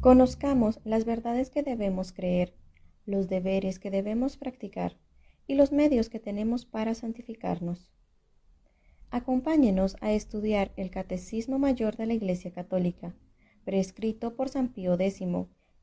Conozcamos las verdades que debemos creer, los deberes que debemos practicar y los medios que tenemos para santificarnos. Acompáñenos a estudiar el Catecismo Mayor de la Iglesia Católica, prescrito por San Pío X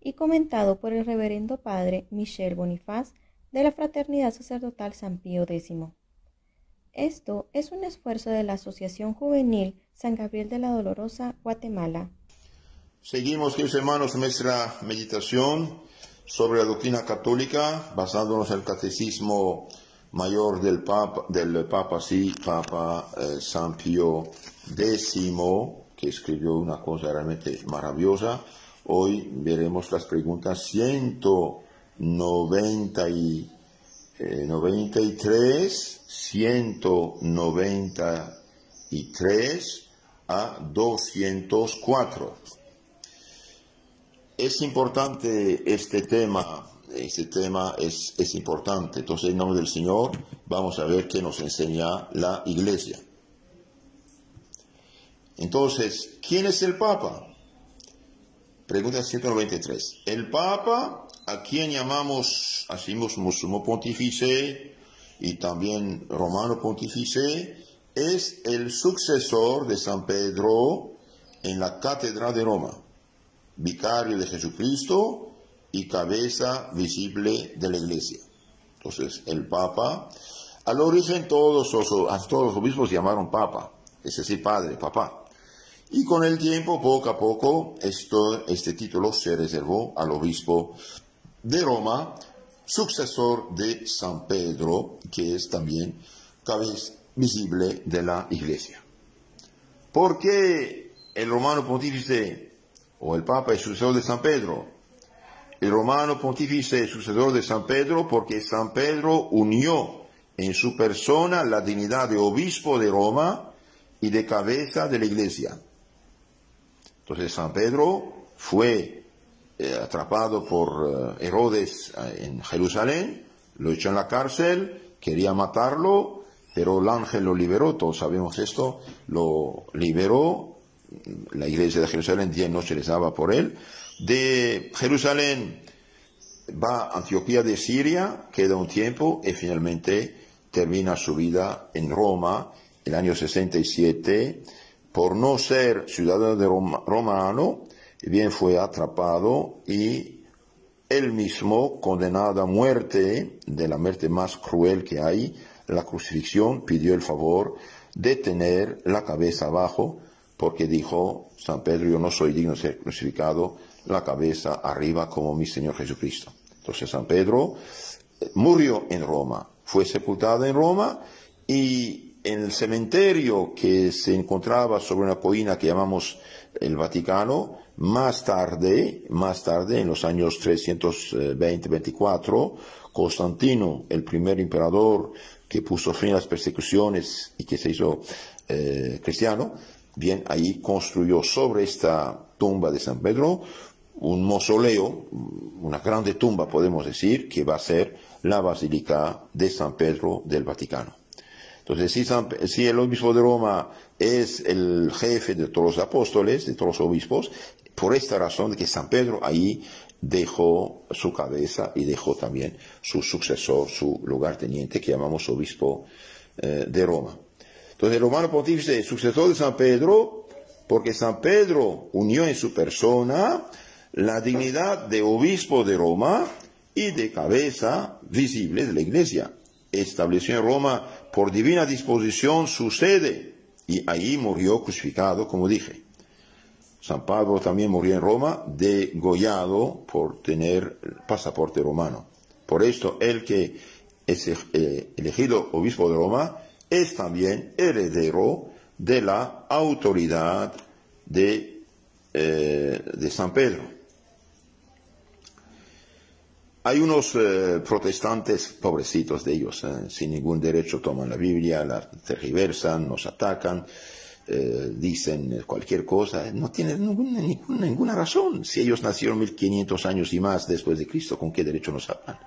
y comentado por el Reverendo Padre Michel Bonifaz de la Fraternidad Sacerdotal San Pío X. Esto es un esfuerzo de la Asociación Juvenil San Gabriel de la Dolorosa, Guatemala. Seguimos, queridos hermanos, nuestra meditación sobre la doctrina católica, basándonos en el Catecismo Mayor del Papa San Pío X, que escribió una cosa realmente maravillosa. Hoy veremos las preguntas 193 a 204. Es importante este tema es importante. Entonces, en nombre del Señor, vamos a ver qué nos enseña la Iglesia. Entonces, ¿quién es el Papa? Pregunta 193. El Papa, a quien llamamos así mismo sumo pontífice y también romano pontífice, es el sucesor de San Pedro en la Catedral de Roma, vicario de Jesucristo y cabeza visible de la Iglesia. Entonces, el Papa, al origen a todos los obispos llamaron Papa, es decir, padre, papá. Y con el tiempo, poco a poco, este título se reservó al obispo de Roma, sucesor de San Pedro, que es también cabeza visible de la Iglesia. ¿Por qué el romano pontífice o el Papa es sucesor de San Pedro? El romano pontífice es sucesor de San Pedro porque San Pedro unió en su persona la dignidad de obispo de Roma y de cabeza de la Iglesia. Entonces, San Pedro fue atrapado por Herodes en Jerusalén, lo echó en la cárcel, quería matarlo, pero el ángel lo liberó, todos sabemos esto, lo liberó, la iglesia de Jerusalén día y noche rezaba por él. De Jerusalén va a Antioquía de Siria, queda un tiempo y finalmente termina su vida en Roma, el año 67, por no ser ciudadano de romano, bien fue atrapado y él mismo, condenado a muerte, de la muerte más cruel que hay, la crucifixión, pidió el favor de tener la cabeza abajo, porque dijo San Pedro, yo no soy digno de ser crucificado, la cabeza arriba como mi Señor Jesucristo. Entonces San Pedro murió en Roma, fue sepultado en Roma y en el cementerio que se encontraba sobre una colina que llamamos el Vaticano, más tarde, en los años 320-24, Constantino, el primer emperador que puso fin a las persecuciones y que se hizo cristiano, bien, ahí construyó sobre esta tumba de San Pedro un mausoleo, una grande tumba, podemos decir, que va a ser la Basílica de San Pedro del Vaticano. Entonces, si el obispo de Roma es el jefe de todos los apóstoles, de todos los obispos, por esta razón de que San Pedro ahí dejó su cabeza y dejó también su sucesor, su lugarteniente, que llamamos obispo de Roma. Entonces, el romano pontífice es sucesor de San Pedro, porque San Pedro unió en su persona la dignidad de obispo de Roma y de cabeza visible de la Iglesia. Estableció en Roma por divina disposición su sede y ahí murió crucificado, como dije. San Pablo también murió en Roma, degollado por tener pasaporte romano. Por esto, el que es elegido obispo de Roma es también heredero de la autoridad de San Pedro. Hay unos protestantes, pobrecitos de ellos, sin ningún derecho toman la Biblia, la tergiversan, nos atacan, dicen cualquier cosa, no tienen ninguna razón. Si ellos nacieron 1500 años y más después de Cristo, ¿con qué derecho nos hablan?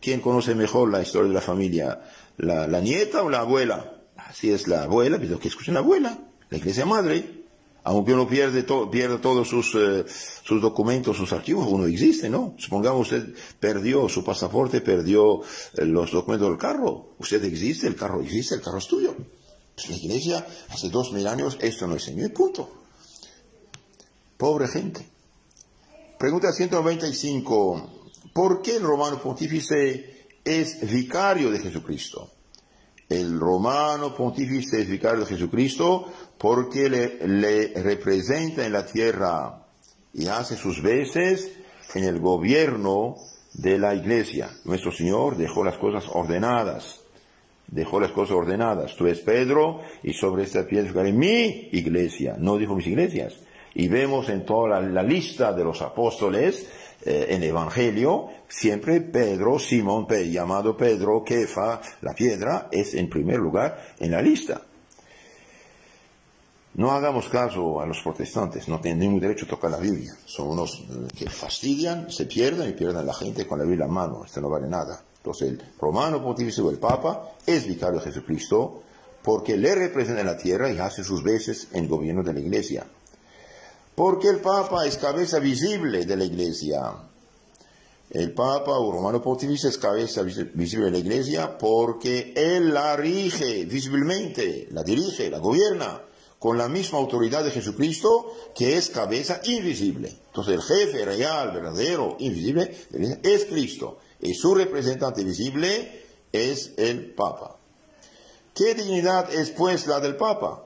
¿Quién conoce mejor la historia de la familia? ¿La nieta o la abuela? Así es, la abuela, pero que escuchen la abuela, la Iglesia Madre. aunque uno pierde todos sus documentos, sus archivos, uno existe, ¿no? Supongamos usted perdió su pasaporte, perdió los documentos del carro. Usted existe, el carro es tuyo. Pues la Iglesia hace 2000 años esto no enseñó y punto. Pobre gente. Pregunta 195. ¿Por qué el romano pontífice es vicario de Jesucristo? El romano pontífice es vicario de Jesucristo porque le representa en la tierra y hace sus veces en el gobierno de la Iglesia. Nuestro Señor dejó las cosas ordenadas. Dejó las cosas ordenadas. Tú eres Pedro y sobre esta piedra edificaré mi iglesia. No dijo mis iglesias. Y vemos en toda la lista de los apóstoles, en el Evangelio, siempre Pedro, Simón, llamado Pedro, Kefa, la piedra, es en primer lugar en la lista. No hagamos caso a los protestantes, no tienen ningún derecho a tocar la Biblia. Son unos que fastidian, se pierden y pierden a la gente con la Biblia en la mano. Esto no vale nada. Entonces el romano pontífice o el Papa es vicario de Jesucristo porque le representa en la tierra y hace sus veces en el gobierno de la Iglesia. ¿Por qué el Papa es cabeza visible de la Iglesia? El Papa o romano pontífice es cabeza visible de la Iglesia porque él la rige visiblemente, la dirige, la gobierna con la misma autoridad de Jesucristo que es cabeza invisible. Entonces el jefe real, verdadero, invisible es Cristo. Y su representante visible es el Papa. ¿Qué dignidad es pues la del Papa?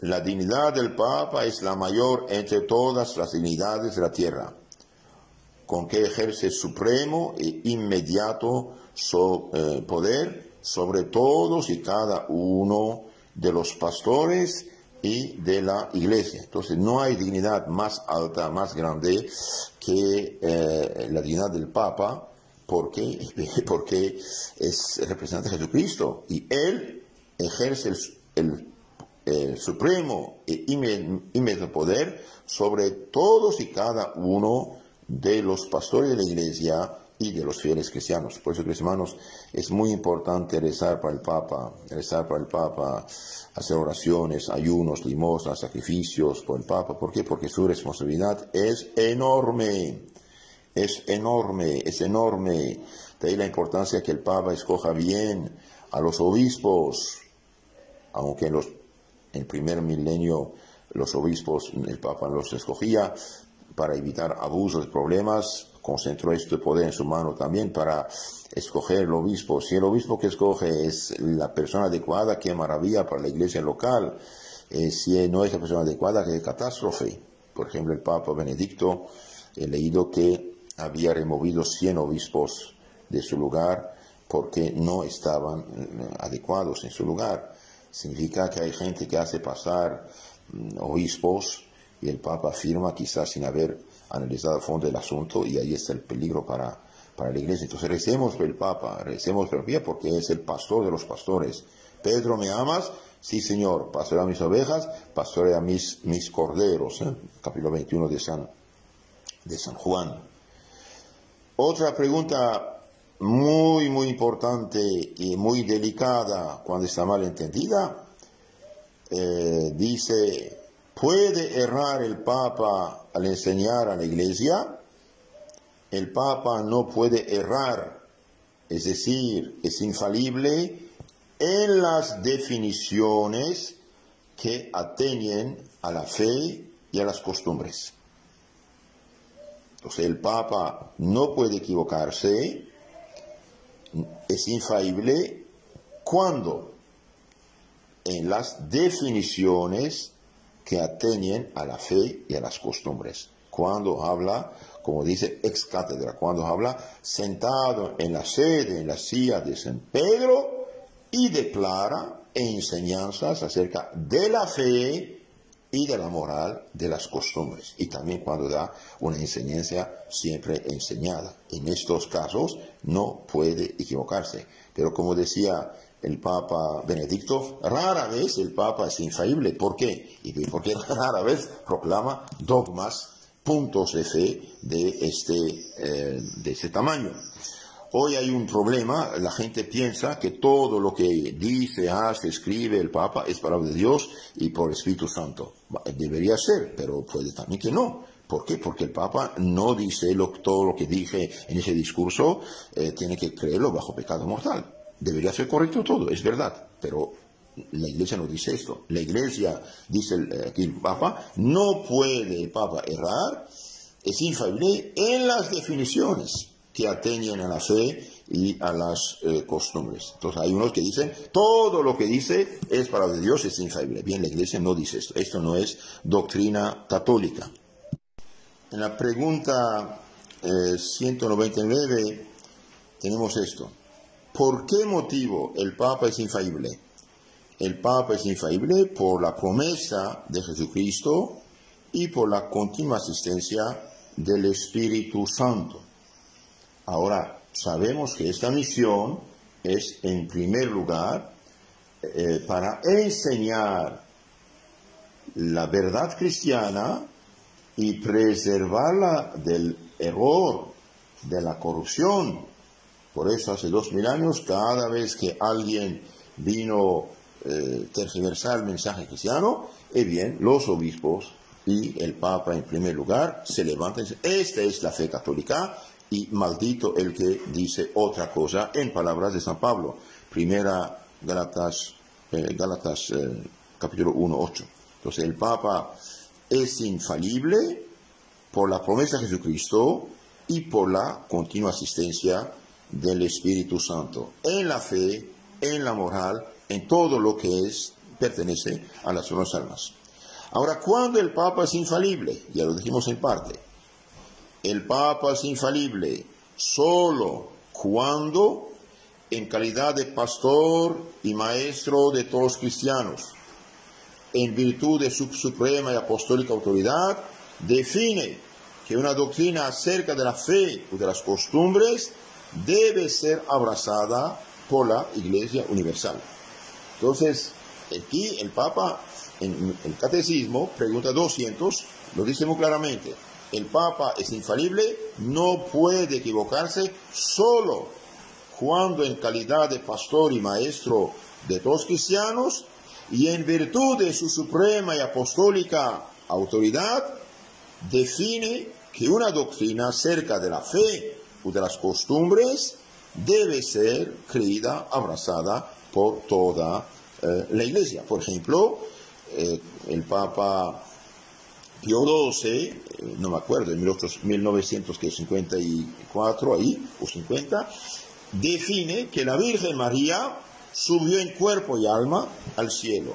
La dignidad del Papa es la mayor entre todas las dignidades de la tierra, con que ejerce supremo e inmediato poder sobre todos y cada uno de los pastores y de la Iglesia. Entonces no hay dignidad más alta, más grande que la dignidad del Papa. ¿Por qué? Porque es representante de Jesucristo y él ejerce el supremo e inmediato poder sobre todos y cada uno de los pastores de la Iglesia y de los fieles cristianos. Por eso, queridos hermanos, es muy importante rezar para el Papa, hacer oraciones, ayunos, limosnas, sacrificios por el Papa. ¿Por qué? Porque su responsabilidad es enorme. Es enorme. De ahí la importancia que el Papa escoja bien a los obispos, aunque en el primer milenio los obispos, el Papa los escogía para evitar abusos, problemas, concentró este poder en su mano también para escoger el obispo. Si el obispo que escoge es la persona adecuada, qué maravilla para la iglesia local. Si no es la persona adecuada, qué catástrofe. Por ejemplo, el Papa Benedicto, he leído que había removido 100 obispos de su lugar porque no estaban adecuados en su lugar. Significa que hay gente que hace pasar obispos y el Papa afirma quizás sin haber analizado a fondo el asunto y ahí está el peligro para la Iglesia. Entonces recemos por el Papa, recemos por el Papa porque es el pastor de los pastores. Pedro, ¿me amas? Sí, Señor, pastorea mis ovejas, pastorea mis corderos. Capítulo 21 de San Juan. Otra pregunta muy importante y muy delicada cuando está mal entendida. Dice, ¿puede errar el Papa al enseñar a la Iglesia? El Papa no puede errar, es decir, es infalible en las definiciones que atañen a la fe y a las costumbres. Entonces el Papa no puede equivocarse, es infalible, cuando en las definiciones que atañen a la fe y a las costumbres. Cuando habla, como dice ex cátedra, cuando habla sentado en la sede, en la silla de San Pedro y declara enseñanzas acerca de la fe y de la moral de las costumbres, y también cuando da una enseñanza siempre enseñada. En estos casos no puede equivocarse, pero como decía el Papa Benedicto, rara vez el Papa es infalible. ¿Por qué? Y porque rara vez proclama dogmas, puntos de fe de este tamaño. Hoy hay un problema, la gente piensa que todo lo que dice, hace, escribe el Papa es palabra de Dios y por Espíritu Santo. Debería ser, pero puede también que no. ¿Por qué? Porque el Papa no dice todo lo que dije en ese discurso, tiene que creerlo bajo pecado mortal. Debería ser correcto todo, es verdad, pero la Iglesia no dice esto. La Iglesia, dice el Papa, no puede el Papa errar, es infalible en las definiciones que atañen a la fe y a las costumbres. Entonces hay unos que dicen, todo lo que dice es palabra de Dios, es infalible. Bien, la Iglesia no dice esto, esto no es doctrina católica. En la pregunta 199 tenemos esto. ¿Por qué motivo el Papa es infalible? El Papa es infalible por la promesa de Jesucristo y por la continua asistencia del Espíritu Santo. Ahora, sabemos que esta misión es en primer lugar para enseñar la verdad cristiana y preservarla del error, de la corrupción. Por eso hace 2000 años, cada vez que alguien vino tergiversar el mensaje cristiano, bien, los obispos y el Papa en primer lugar se levantan y dicen, esta es la fe católica y maldito el que dice otra cosa, en palabras de San Pablo. Primera Gálatas capítulo 1, 8. Entonces el Papa es infalible por la promesa de Jesucristo y por la continua asistencia del Espíritu Santo, en la fe, en la moral, en todo lo que es, pertenece a las buenas almas. Ahora, ¿cuándo el Papa es infalible? Ya lo dijimos en parte. El Papa es infalible solo cuando, en calidad de pastor y maestro de todos los cristianos, en virtud de su suprema y apostólica autoridad, define que una doctrina acerca de la fe o de las costumbres debe ser abrazada por la Iglesia Universal. Entonces, aquí el Papa, en el Catecismo, pregunta 200, lo dice muy claramente. El Papa es infalible, no puede equivocarse, solo cuando en calidad de pastor y maestro de todos los cristianos, y en virtud de su suprema y apostólica autoridad, define que una doctrina acerca de la fe o de las costumbres debe ser creída, abrazada por toda la Iglesia. Por ejemplo, el Papa Pío XII, no me acuerdo, en 1954 ahí, o 50, define que la Virgen María subió en cuerpo y alma al cielo.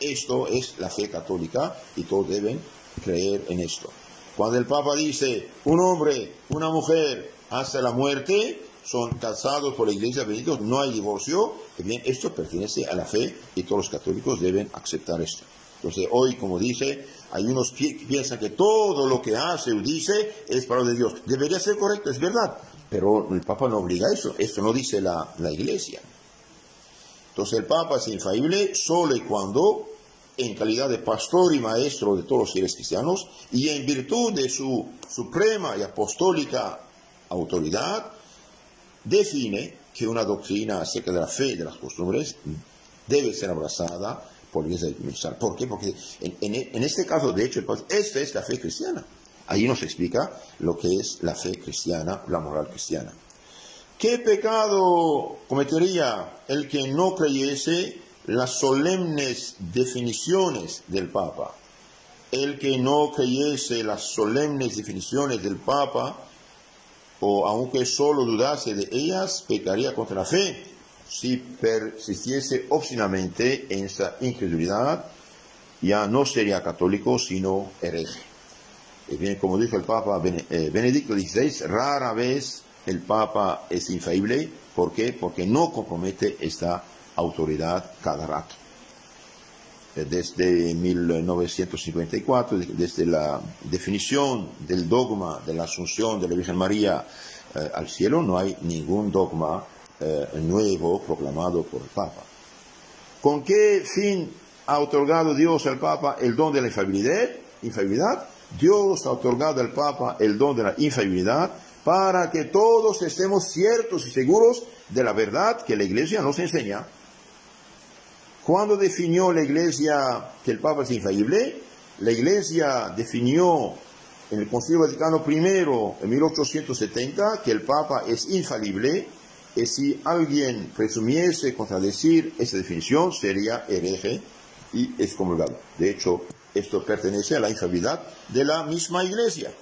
Esto es la fe católica y todos deben creer en esto. Cuando el Papa dice, un hombre, una mujer, hasta la muerte, son casados por la Iglesia, benditos, no hay divorcio, bien, esto pertenece a la fe y todos los católicos deben aceptar esto. Entonces hoy, como dice, hay unos que piensan que todo lo que hace o dice es palabra de Dios. Debería ser correcto, es verdad, pero el Papa no obliga eso, esto no dice la Iglesia. Entonces el Papa es infalible solo y cuando, en calidad de pastor y maestro de todos los fieles cristianos, y en virtud de su suprema y apostólica autoridad, define que una doctrina acerca de la fe y de las costumbres debe ser abrazada por la Iglesia Universal. ¿Por qué? Porque en este caso, de hecho, esta es la fe cristiana. Ahí nos explica lo que es la fe cristiana, la moral cristiana. ¿Qué pecado cometería el que no creyese las solemnes definiciones del Papa? El que no creyese las solemnes definiciones del Papa, o aunque solo dudase de ellas, pecaría contra la fe si persistiese obstinamente en esa incredulidad. Ya no sería católico, sino hereje. Y bien, como dijo el Papa Benedicto XVI, rara vez el Papa es infalible. ¿Por qué? Porque no compromete esta autoridad cada rato. Desde 1954, desde la definición del dogma de la Asunción de la Virgen María al cielo, no hay ningún dogma nuevo proclamado por el Papa. ¿Con qué fin ha otorgado Dios al Papa el don de la infalibilidad? Dios ha otorgado al Papa el don de la infalibilidad para que todos estemos ciertos y seguros de la verdad que la Iglesia nos enseña. Cuando definió la Iglesia que el Papa es infalible, la Iglesia definió en el Concilio Vaticano I, en 1870, que el Papa es infalible, y si alguien presumiese contradecir esa definición, sería hereje y excomulgado. De hecho, esto pertenece a la infalibilidad de la misma Iglesia.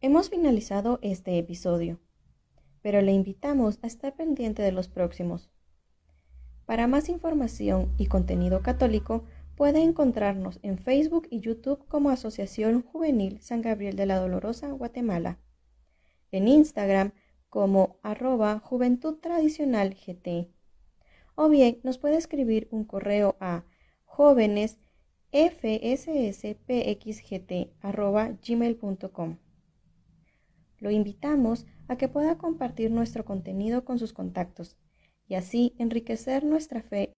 Hemos finalizado este episodio, pero le invitamos a estar pendiente de los próximos. Para más información y contenido católico, puede encontrarnos en Facebook y YouTube como Asociación Juvenil San Gabriel de la Dolorosa, Guatemala. En Instagram como @JuventudTradicionalGT. O bien nos puede escribir un correo a jóvenesfsspxgt@gmail.com. Lo invitamos a que pueda compartir nuestro contenido con sus contactos y así enriquecer nuestra fe.